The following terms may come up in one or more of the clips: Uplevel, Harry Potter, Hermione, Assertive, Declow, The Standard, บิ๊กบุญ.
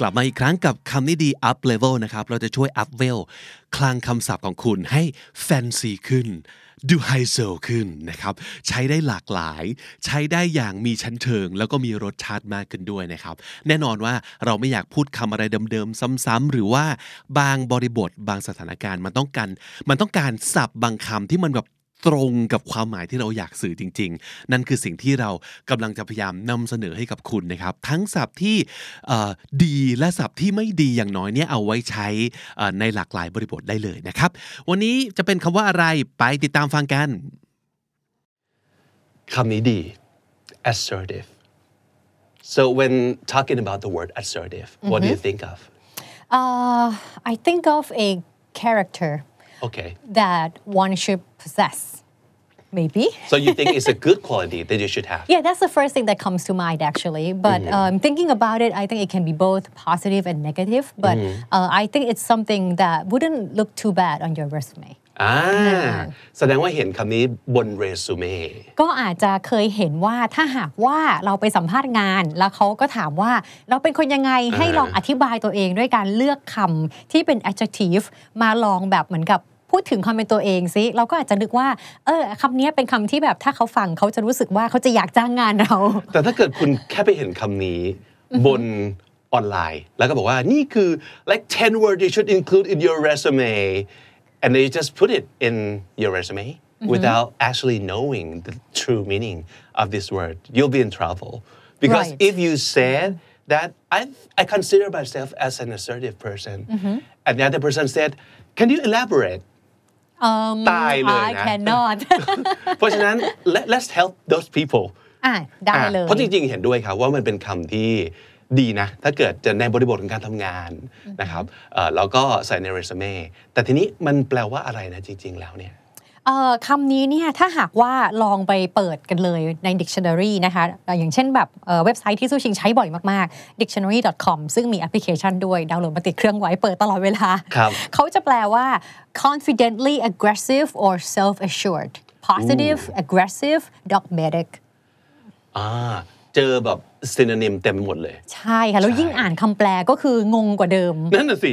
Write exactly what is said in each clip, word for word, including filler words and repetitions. กลับมาอีกครั้งกับคำนี้ดี up level นะครับเราจะช่วย up level คลังคำศัพท์ของคุณให้ fancy ขึ้นดูไฮโซขึ้นนะครับใช้ได้หลากหลายใช้ได้อย่างมีชั้นเชิงแล้วก็มีรสชาติมากขึ้นด้วยนะครับแน่นอนว่าเราไม่อยากพูดคำอะไรเดิมๆซ้ำๆหรือว่าบางบริบทบางสถานการณ์มันต้องการมันต้องการศัพท์บางคำที่มันแบบตรงกับความหมายที่เราอยากสื่อจริงๆนั่นคือสิ่งที่เรากำลังจะพยายามนำเสนอให้กับคุณนะครับทั้งศัพท์ที่ดีและศัพท์ที่ไม่ดีอย่างน้อยเนี่ยเอาไว้ใช้ในหลากหลายบริบทได้เลยนะครับวันนี้จะเป็นคำว่าอะไรไปติดตามฟังกันคำนี้ดี assertive so when talking about the word assertive mm-hmm. what do you think of uh, I think of a character Okay. That one should possess, maybe. So you think it's a good quality that you should have? Yeah, that's the first thing that comes to mind, actually. But mm-hmm. um, thinking about it, I think it can be both positive and negative. But mm-hmm. uh, I think it's something that wouldn't look too bad on your resume. Ah, แสดงว่าเห็นคำนี้บนเรซูเม่ก็อาจจะเคยเห็นว่าถ้าหากว่าเราไปสัมภาษณ์งานแล้วเขาก็ถามว่าเราเป็นคนยังไงให้ลองอธิบายตัวเองด้วยการเลือกคำที่เป็น adjective มาลองแบบเหมือนกับพูดถึงความเป็นตัวเองซิเราก็อาจจะนึกว่าเออคำนี้เป็นคำที่แบบถ้าเขาฟังเขาจะรู้สึกว่าเขาจะอยากจ้างงานเราแต่ถ้าเกิดคุณแค่ไปเห็นคำนี้บนออนไลน์แล้วก็บอกว่านี่คือ like 10 words you should include in your resume and they just put it in your resume without actually knowing the true meaning of this word you'll be in trouble because right. if you said that I I consider myself as an assertive person mm-hmm. and the other person said can you elaborate Um, ตายเลยนะ I cannot เพราะฉะนั้น let, let's help those people อ่ะได้เลยเพราะจริงๆเห็นด้วยครับว่ามันเป็นคำที่ดีนะถ้าเกิดจะในบริบทของการทำงานนะครับแล้วก็ใส่ในเรซูเม่แต่ทีนี้มันแปลว่าอะไรนะจริงๆแล้วเนี่ยคำนี้เนี่ยถ้าหากว่าลองไปเปิดกันเลยใน dictionary นะคะอย่างเช่นแบบเว็บไซต์ที่ซูชิงใช้บ่อยมากๆ dictionary dot com ซึ่งมีแอปพลิเคชันด้วยดาวน์โหลดมาติดเครื่องไว้เปิดตลอดเวลาเขาจะแปลว่า confidently aggressive or self-assured positive Ooh. aggressive dogmatic อ่าเจอแบบซีโนนิมเต็มหมดเลยใช่ค่ะแล้วยิ่งอ่านคำแปลก็คืองงกว่าเดิมนั่นน่ะสิ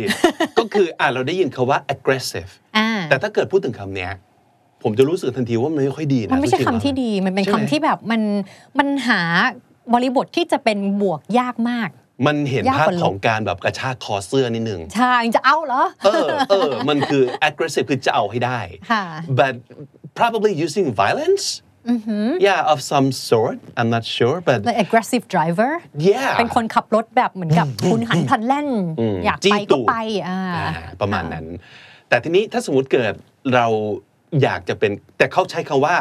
ก็คืออ่านเราได้ยินคำว่า aggressive แต่ถ้าเกิดพูดถึงคำนี้ผมจะรู้สึกทันทีว่ามันไม่ค่อยดีนะมันไม่ใช่คำที่ดีมันเป็นคำที่แบบมันมันหาบริบทที่จะเป็นบวกยากมากมันเห็นภาพของการแบบกระชากคอเสื้อนิดนึงใช่จะเอาเหรอเออเออมันคือ aggressive คือจะเอาให้ได้ but probably using violence yeah of some sort I'm not sure but the aggressive driver yeah เป็นคนขับรถแบบเหมือนกับคุณหันพลันแล่นอยากไปก็ไปอ่าประมาณนั้นแต่ทีนี้ถ้าสมมติเกิดเราอยากจะเป็นแต่เขาใช้คำว่า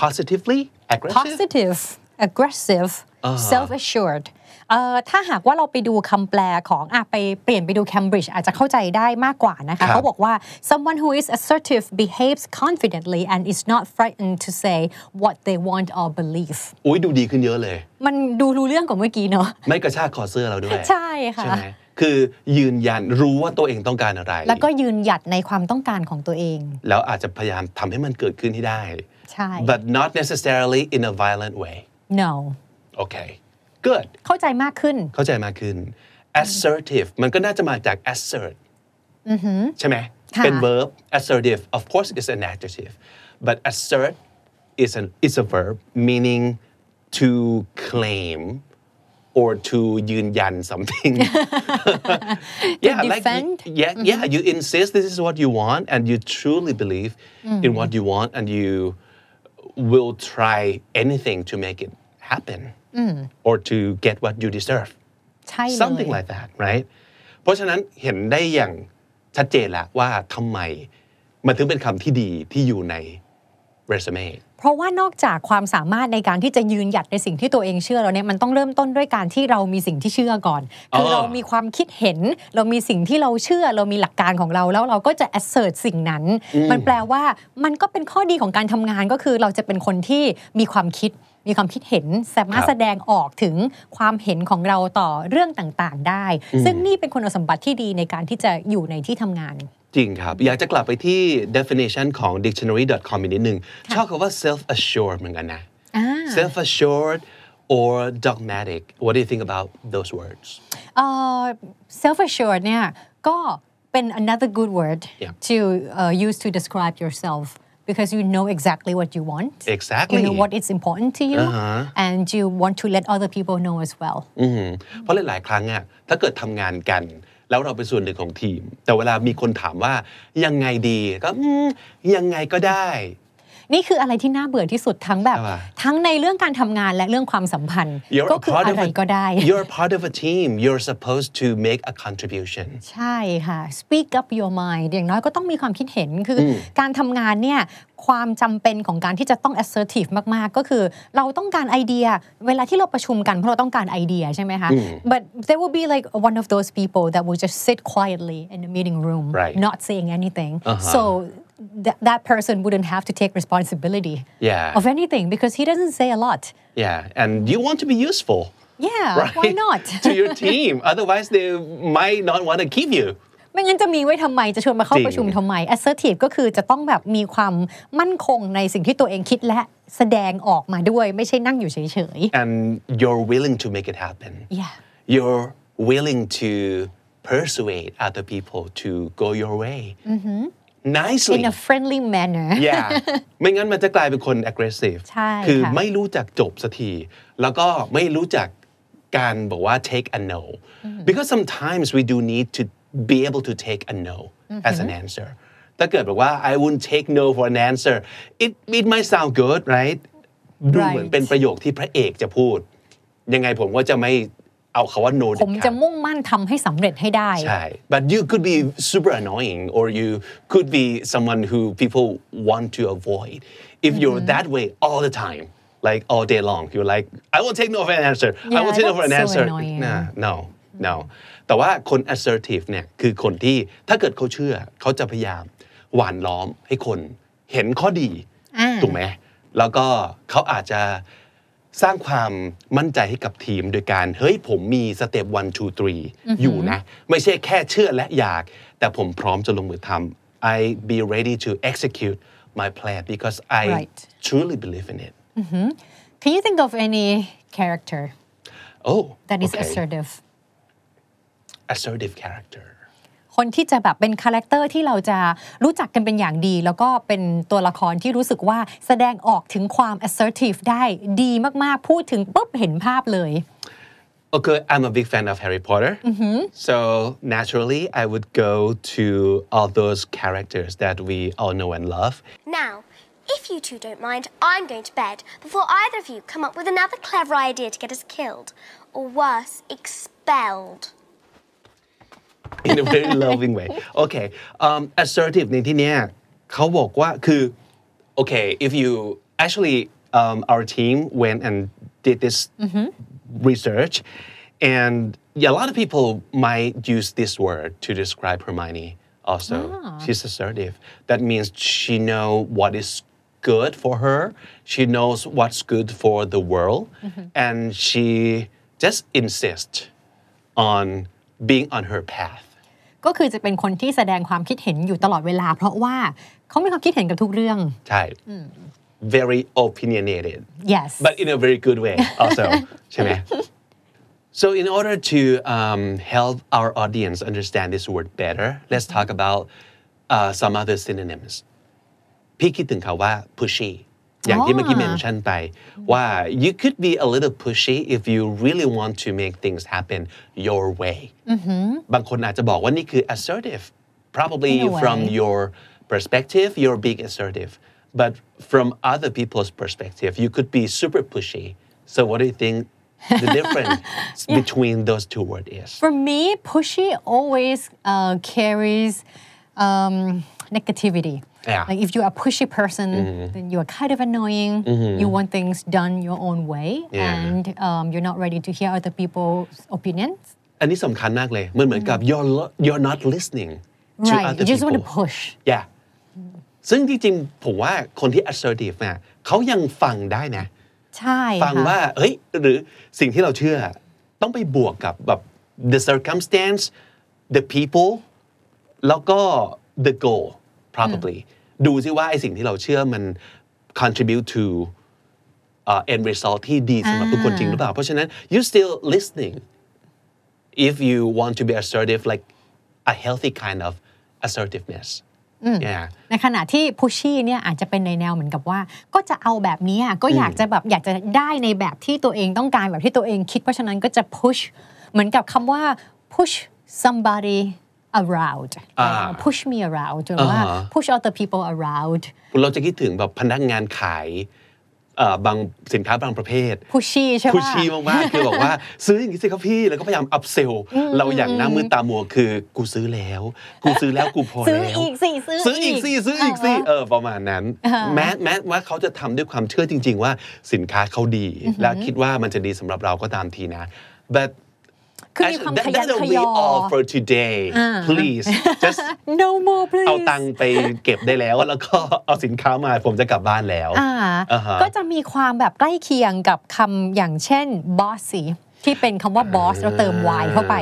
positively aggressive positive aggressive uh-huh. self assured เอ่อถ้าหากว่าเราไปดูคำแปลของอ่ะไปเปลี่ยนไปดู Cambridge อาจจะเข้าใจได้มากกว่านะคะเขาบอกว่า someone who is assertive behaves confidently and is not frightened to say what they want or believe อุ๊ยดูดีขึ้นเยอะเลยมันดูรู้เรื่องกว่าเมื่อกี้เนาะไม่กระชากคอเสื้อเราด้วยใช่ค่ะใช่มั้ยคือยืนยันรู้ว่าตัวเองต้องการอะไรแล้วก็ยืนหยัดในความต้องการของตัวเองแล้วอาจจะพยายามทำให้มันเกิดขึ้นให้ได้ใช่ but not necessarily in a violent way no okay good เข้าใจมากขึ้นเข้าใจมากขึ้น assertive มันก็น่าจะมาจาก assert ใช่ไหมเป็น verb assertive of course it's an adjective but assert is an is a verb meaning to claim or to ยืนยัน something yeah like you, yeah mm-hmm. yeah you insist this is what you want and you truly believe mm-hmm. in what you want and you will try anything to make it happen mm-hmm. or to get what you deserve something like that right เพราะฉะนั้นเห็นได้อย่างชัดเจนละว่าทำไมมันถึงเป็นคำที่ดีที่อยู่ใน เรซูเม่เพราะว่านอกจากความสามารถในการที่จะยืนหยัดในสิ่งที่ตัวเองเชื่อแล้วเนี่ยมันต้องเริ่มต้นด้วยการที่เรามีสิ่งที่เชื่อก่อนคือเรามีความคิดเห็นเรามีสิ่งที่เราเชื่อเรามีหลักการของเราแล้วเราก็จะ assert สิ่งนั้นมันแปลว่ามันก็เป็นข้อดีของการทำงานก็คือเราจะเป็นคนที่มีความคิดมีความคิดเห็นสามารถแสดงออกถึงความเห็นของเราต่อเรื่องต่างๆได้ซึ่งนี่เป็นคุณสมบัติที่ดีในการที่จะอยู่ในที่ทำงานจริงครับอยากจะกลับไปที่ definition ของ ดิกชันนารี ดอท คอม นิดนึงชอบคำว่า self assured เหมือนกันนะ self assured or dogmatic what do you think about those words uh, self assured เนี่ยก็เป็น another good word yeah. to uh, use to describe yourself because you know exactly what you want exactly you know what is important to you uh-huh. and you want to let other people know as well เพราะหลายๆครั้งอะถ้าเกิดทำงานกันแล้วเราเป็นส่วนหนึ่งของทีมแต่เวลามีคนถามว่ายังไงดีก็ยังไงก็ได้นี่คืออะไรที่น่าเบื่อที่สุดทั้งแบบทั้งในเรื่องการทำงานและเรื่องความสัมพันธ์ก็คืออะไรก็ได้ You're part of a team you're supposed to make a contribution ใช่ค่ะ speak up your mind อย่างน้อยก็ต้องมีความคิดเห็นคือการทำงานเนี่ยความจำเป็นของการที่จะต้อง assertive มากๆก็คือเราต้องการไอเดียเวลาที่เราประชุมกันเพราะเราต้องการไอเดียใช่ไหมคะ but there will be like one of those people that will just sit quietly in the meeting room right. not saying anything uh-huh. so Th- that person wouldn't have to take responsibility yeah. of anything because he doesn't say a lot. Yeah, and you want to be useful. Yeah, right? why not? to your team. Otherwise, they might not want to keep you.ไม่งั้นจะมีไว้ทำไมจะชวนมาเข้าประชุมทำไม assertive ก็คือจะต้องแบบมีความมั่นคงในสิ่งที่ตัวเองคิดและแสดงออกมาด้วยไม่ใช่นั่งอยู่เฉยๆ And you're willing to make it happen. Yeah. You're willing to persuade other people to go your way. Mm-hmm.Nicely. In a friendly manner. yeah. ไม่งั้นมันจะกลายเป็นคน aggressive ใช่คือไม่รู้จักจบสักทีแล้วก็ไม่รู้จักการบอกว่า take a no mm-hmm. because sometimes we do need to be able to take a no mm-hmm. as an answer ถ้าเกิดบอกว่า I wouldn't take no for an answer it it might sound good right ดูเหมือนเป็นประโยคที่พระเอกจะพูดยังไงผมก็จะไม่เอาคำว่า no ผมจะมุ่งมั่นทำให้สำเร็จให้ได้ใช่ but you could be super annoying or you could be someone who people want to avoid if mm-hmm. you're that way all the time like all day long you're like I won't take no for an answer yeah, I won't take no for an so answer annoying. no no no แต่ว่าคน assertive เนี่ยคือคนที่ถ้าเกิดเขาเชื่อเขาจะพยายามหว่านล้อมให้คนเห็นข้อดีถูกไหมแล้วก็เขาอาจจะสร้างความมั่นใจให้กับทีมโดยการเฮ้ยผมมีสเต็ปหนึ่ง สอง สามอยู่นะไม่ใช่แค่เชื่อและอยากแต่ผมพร้อมจะลงมือทำ I be ready to execute my plan because I right. truly believe in it mm-hmm. Can you think of any character oh that is okay. assertive assertive character คนที่จะแบบเป็นคาแรคเตอร์ที่เราจะรู้จักกันเป็นอย่างดีแล้วก็เป็นตัวละครที่รู้สึกว่าแสดงออกถึงความ assertive ได้ดีมากๆพูดถึงปุ๊บเห็นภาพเลยโอเค I'm a big fan of Harry Potter mm-hmm. so naturally I would go to all those characters that we all know and love Now if you two don't mind I'm going to bed before either of you come up with another clever idea to get us killed or worse expelled in a very loving way okay um assertive ในที่เนี้ยเขาบอกว่าคือ okay if you actually um our team went and did this mm-hmm. research and yeah, a lot of people might use this word to describe Hermione also ah. she's assertive that means she know what is good for her she knows what's good for the world mm-hmm. and she just insists on being on her pathก็คือจะเป็นคนที่แสดงความคิดเห็นอยู่ตลอดเวลาเพราะว่าเขามีความคิดเห็นกับทุกเรื่องใช่ very opinionated yes but in a very good way also ใช่ไหม so in order to um, help our audience understand this word better let's talk about uh, some other synonyms พี่คิดถึงคำว่า pushy อย่างที่เมื่อกี้ mention ไปว่า you could be a little pushy if you really want to make things happen your way บางคนอาจจะบอกว่านี่คือ assertive probably from your perspective you're being assertive but from other people's perspective you could be super pushy so what do you think the difference between those two words is for me pushy always uh, carries um, negativity Yeah. Like if you're a pushy person, mm-hmm. then you're kind of annoying. Mm-hmm. You want things done your own way, yeah. and um, you're not ready to hear other people's opinions. อันนี้สำคัญมากเลยมันเหมือนกับ you're you're not listening to right. other people. You just want to push. Yeah. ซึ่งจริงๆผมว่าคนที่ assertive เนี่ยเขายังฟังได้นะใช่ฟังว่าเฮ้ยหรือสิ่งที่เราเชื่อต้องไปบวกกับแบบ the circumstance, the people, แล้วก็ the goal probably ดูซิว่าไอสิ่งที่เราเชื่อมัน contribute to uh, end result ที่ดีสำหรับทุกคนจริงหรือเปล่าเพราะฉะนั้น you still listening if you want to be assertive like a healthy kind of assertiveness yeah ในขณะที่ pushy เนี่ยอาจจะเป็นในแนวเหมือนกับว่าก็จะเอาแบบนี้ก็อยากจะแบบอยากจะได้ในแบบที่ตัวเองต้องการแบบที่ตัวเองคิดเพราะฉะนั้นก็จะ push เหมือนกับคำว่า push somebody around uh, push me around หรือว่า push other people around เราจะคิดถึงแบบพนักงานขายบางสินค้าบางประเภท pushy ใช่ป่ะ pushy มากๆคือบอกว่าซื้ออย่างนี้สิครับพี่แล้วก็พยายาม up sell เราอย่างหน้ามือตามัวคือกูซื้อแล้วกูซื้อแล้วกูพอแล้วซื้ออีกสิซื้ออีกสิซื้ออีกสิเออประมาณนั้นแม้แม้ว่าเขาจะทำด้วยความเชื่อจริงๆว่าสินค้าเขาดีและคิดว่ามันจะดีสำหรับเราก็ตามทีนะ but Actually, that's all we all for today. Please, just no more please. เอาตังค์ไปเก็บได้แล้วแล้วก็เอาสินค้ามาผมจะกลับบ้านแล้วก็จะมีความแบบใกล้เคียงกับคำอย่างเช่น bossy ที่เป็นคำว่า boss แล้วเติม y เข้าไป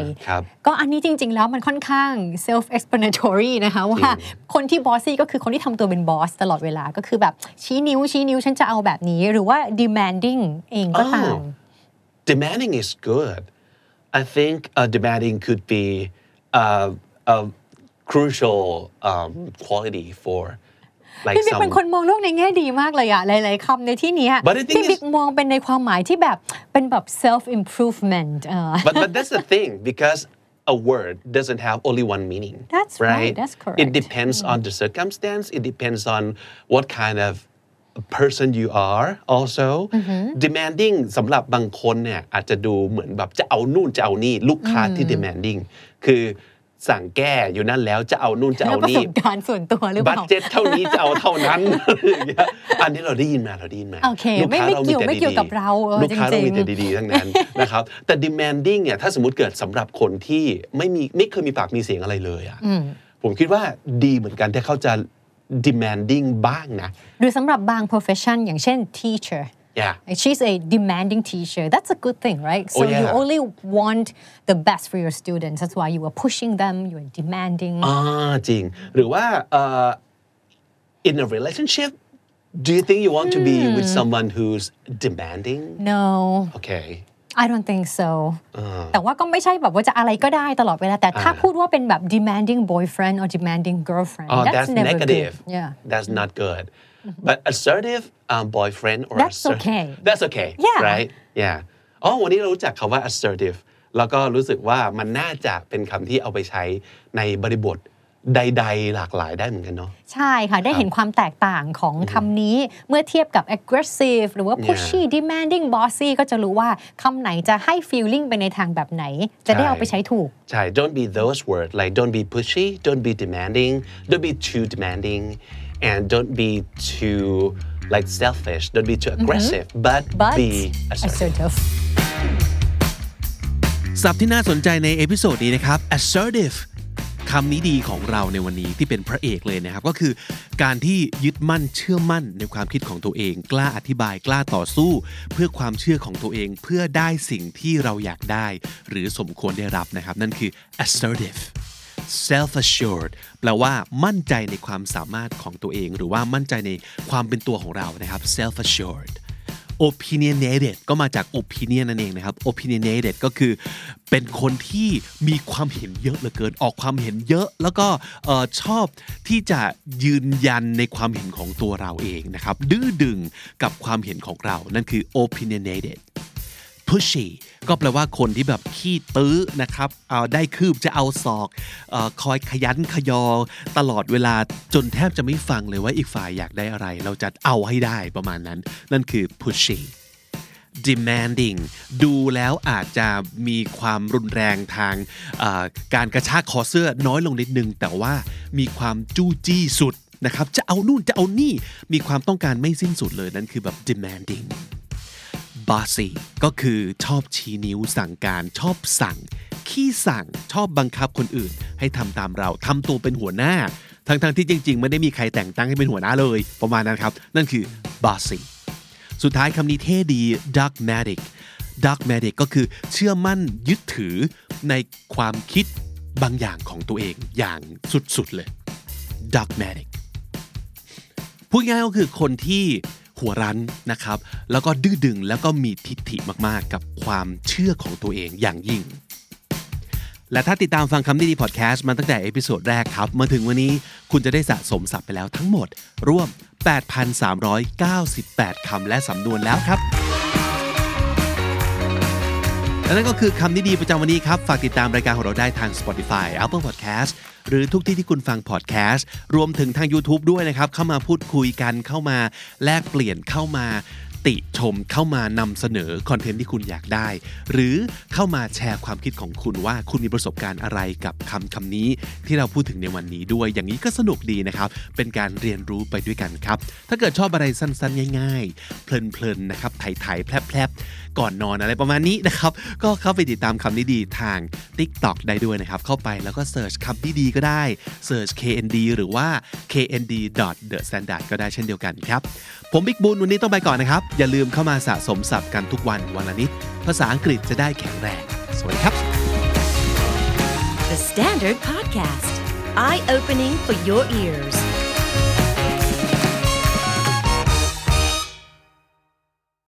ก็อันนี้จริงๆแล้วมันค่อนข้าง self explanatory นะคะว่าคนที่ bossy ก็คือคนที่ทำตัวเป็น boss ตลอดเวลาก็คือแบบชี้นิ้วชี้นิ้วฉันจะเอาแบบนี้หรือว่า demanding เองก็ตาม demanding is good.I think uh, demanding could be uh, a crucial um, quality for like พี่บิ๊กเป็นคนมองโลกในแง่ดีมากเลยอะหลายๆคำในที่นี้พี่บิ๊กมองเป็นในความหมายที่แบบเป็นแบบ self improvement but but that's the thing because a word doesn't have only one meaning that's right, right? That's correct it depends mm-hmm. on the circumstance it depends on what kind of person you are also mm-hmm. demanding สำหรับบางคนเนี่ยอาจจะดูเหมือนแบบจะเอานู่นจะเอานี่ลูกค้า mm-hmm. ที่ demanding คือสั่งแก้อยู่นั่นแล้วจะเอานู่นจะเอานี่ประสบการณ์ส่วนตัวหรือเปล่าบัดเจ็ตเท่านี้จะเอาเท่านั้น อันนี้เราได้ยินมาเราได้ยินมา okay. ลูกค้าเรามีแต่ดีๆลูกค้าเรามีแต่ดีๆทั้งนั้น นะครับแต่ demanding เนี่ยถ้าสมมติเกิดสำหรับคนที่ไม่มีไม่เคยมีปากมีเสียงอะไรเลยอ่ะ mm-hmm. ผมคิดว่าดีเหมือนกันที่เขาจะdemanding บ้างนะหรือสำหรับบาง profession อย่างเช่น teacher yeah she's a demanding teacher that's a good thing right so oh, yeah. you only want the best for your students that's why you are pushing them you are demanding อ่าจริงหรือว่า uh, in a relationship do you think you want hmm. to be with someone who's demanding no okay I don't think so แต่ว่าก็ไม่ใช่แบบว่าจะอะไรก็ได้ตลอดเวลาแต่ถ้าพูดว่าเป็นแบบ demanding boyfriend or demanding girlfriend oh, that's, that's never negative. good yeah that's not good but assertive um, boyfriend or that's assertive, okay that's okay yeah. right yeah อ๋อวันนี้เรารู้จักคำว่า assertive แล้วก็รู้สึกว่ามันน่าจะเป็นคำที่เอาไปใช้ในบริบทใดๆหลากหลายได้เหมือนกันเนาะใช่ค่ะได้เห็นความแตกต่างของคำนี้เมื่อเทียบกับ aggressive หรือว่า pushy yeah. demanding bossy ก็จะรู้ว่าคำไหนจะให้ feeling ไปในทางแบบไหนจะได้เอาไปใช้ถูกใช่ don't be those words like don't be pushy don't be demanding don't be too demanding and don't be too like selfish don't be too aggressive mm-hmm. but, but be assertive ศัพท์ที่น่าสนใจในเอพิโซดนี้นะครับ assertiveคำนี้ดีของเราในวันนี้ที่เป็นพระเอกเลยนะครับก็คือการที่ยึดมั่นเชื่อมั่นในความคิดของตัวเองกล้าอธิบายกล้าต่อสู้เพื่อความเชื่อของตัวเองเพื่อได้สิ่งที่เราอยากได้หรือสมควรได้รับนะครับนั่นคือ assertive self assured แปลว่ามั่นใจในความสามารถของตัวเองหรือว่ามั่นใจในความเป็นตัวของเรานะครับ self assured opinionated ก็มาจาก opinion นั่นเองนะครับ opinionated ก็คือเป็นคนที่มีความเห็นเยอะเหลือเกินออกความเห็นเยอะแล้วก็เอ่อชอบที่จะยืนยันในความเห็นของตัวเราเองนะครับดื้อดึงกับความเห็นของเรานั่นคือ opinionated pushy ก็แปลว่าคนที่แบบขี้ตื้อนะครับเอาได้คืบจะเอาศอกเอ่อคอยขยันขยอตลอดเวลาจนแทบจะไม่ฟังเลยว่าอีกฝ่ายอยากได้อะไรเราจะเอาให้ได้ประมาณนั้นนั่นคือ pushy demanding ดูแล้วอาจจะมีความรุนแรงทางการกระชากคอเสื้อน้อยลงนิดนึงแต่ว่ามีความจู้จี้สุด นะครับจะเอานู่นจะเอานี่มีความต้องการไม่สิ้นสุดเลยนั่นคือแบบ demanding bossy ก็คือชอบชี้นิ้วสั่งการชอบสั่งขี้สั่งชอบบังคับคนอื่นให้ทำตามเราทำตัวเป็นหัวหน้าทั้งๆที่จริงๆไม่ได้มีใครแต่งตั้งให้เป็นหัวหน้าเลยประมาณนั้นครับนั่นคือ bossy สุดท้ายคำนี้เท่ดี dogmatic dogmatic ก็คือเชื่อมั่นยึดถือในความคิดบางอย่างของตัวเองอย่างสุดๆเลย dogmatic พูดง่ายก็คือคนที่หัวรั้นนะครับแล้วก็ดื้อดึงแล้วก็มีทิฐิมากๆกับความเชื่อของตัวเองอย่างยิ่งและถ้าติดตามฟังคำนี้ดีพอดแคสต์มาตั้งแต่เอพิโซดแรกครับมาถึงวันนี้คุณจะได้สะสมศัพท์ไปแล้วทั้งหมดรวม แปดพันสามร้อยเก้าสิบแปด คำและสำนวนแล้วครับและนั่นก็คือคำนี้ดีประจำวันนี้ครับฝากติดตามรายการของเราได้ทาง Spotify Apple Podcast หรือทุกที่ที่คุณฟัง podcast รวมถึงทาง YouTube ด้วยนะครับเข้ามาพูดคุยกันเข้ามาแลกเปลี่ยนเข้ามาติชมเข้ามานำเสนอคอนเทนต์ที่คุณอยากได้หรือเข้ามาแชร์ความคิดของคุณว่าคุณมีประสบการณ์อะไรกับคำคำนี้ที่เราพูดถึงในวันนี้ด้วยอย่างนี้ก็สนุกดีนะครับเป็นการเรียนรู้ไปด้วยกันครับถ้าเกิดชอบอะไรสั้นๆง่ายๆเพลินๆนะครับไถ่ๆแพลบๆก่อนนอนอะไรประมาณนี้นะครับก็เข้าไปติดตามคำนี้ดีทาง TikTok ได้ด้วยนะครับเข้าไปแล้วก็เสิร์ชคำนี้ดีก็ได้เสิร์ช เค เอ็น ดี หรือว่า เค เอ็น ดี ดอท เดอะ สแตนดาร์ด ก็ได้เช่นเดียวกันครับผมบิ๊กบุญวันนี้ต้องไปก่อนนะครับอย่าลืมเข้ามาสะสมศัพท์กันทุกวันวันละนิดภาษาอังกฤษจะได้แข็งแรงสวัสดีครับ The Standard Podcast Eye Opening for Your Ears